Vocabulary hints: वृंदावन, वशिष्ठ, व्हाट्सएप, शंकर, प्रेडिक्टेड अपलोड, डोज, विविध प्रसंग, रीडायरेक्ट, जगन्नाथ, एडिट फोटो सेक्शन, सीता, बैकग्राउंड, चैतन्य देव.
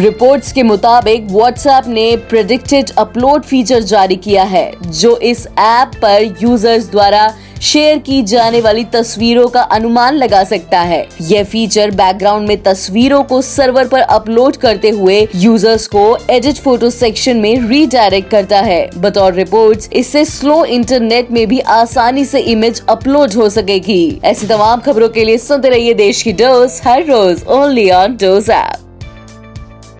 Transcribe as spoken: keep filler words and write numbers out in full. Reports के मुताबिक व्हाट्सएप ने प्रेडिक्टेड अपलोड फीचर जारी किया है, जो इस ऐप पर यूजर्स द्वारा शेयर की जाने वाली तस्वीरों का अनुमान लगा सकता है। यह फीचर बैकग्राउंड में तस्वीरों को सर्वर पर अपलोड करते हुए यूजर्स को एडिट फोटो सेक्शन में रीडायरेक्ट करता है। बतौर रिपोर्ट्स, इससे स्लो इंटरनेट में भी आसानी से इमेज अपलोड हो सकेगी। ऐसी तमाम खबरों के लिए सुनते रहिए देश की डोज हर रोज ओनली ऑन डोज ऐप।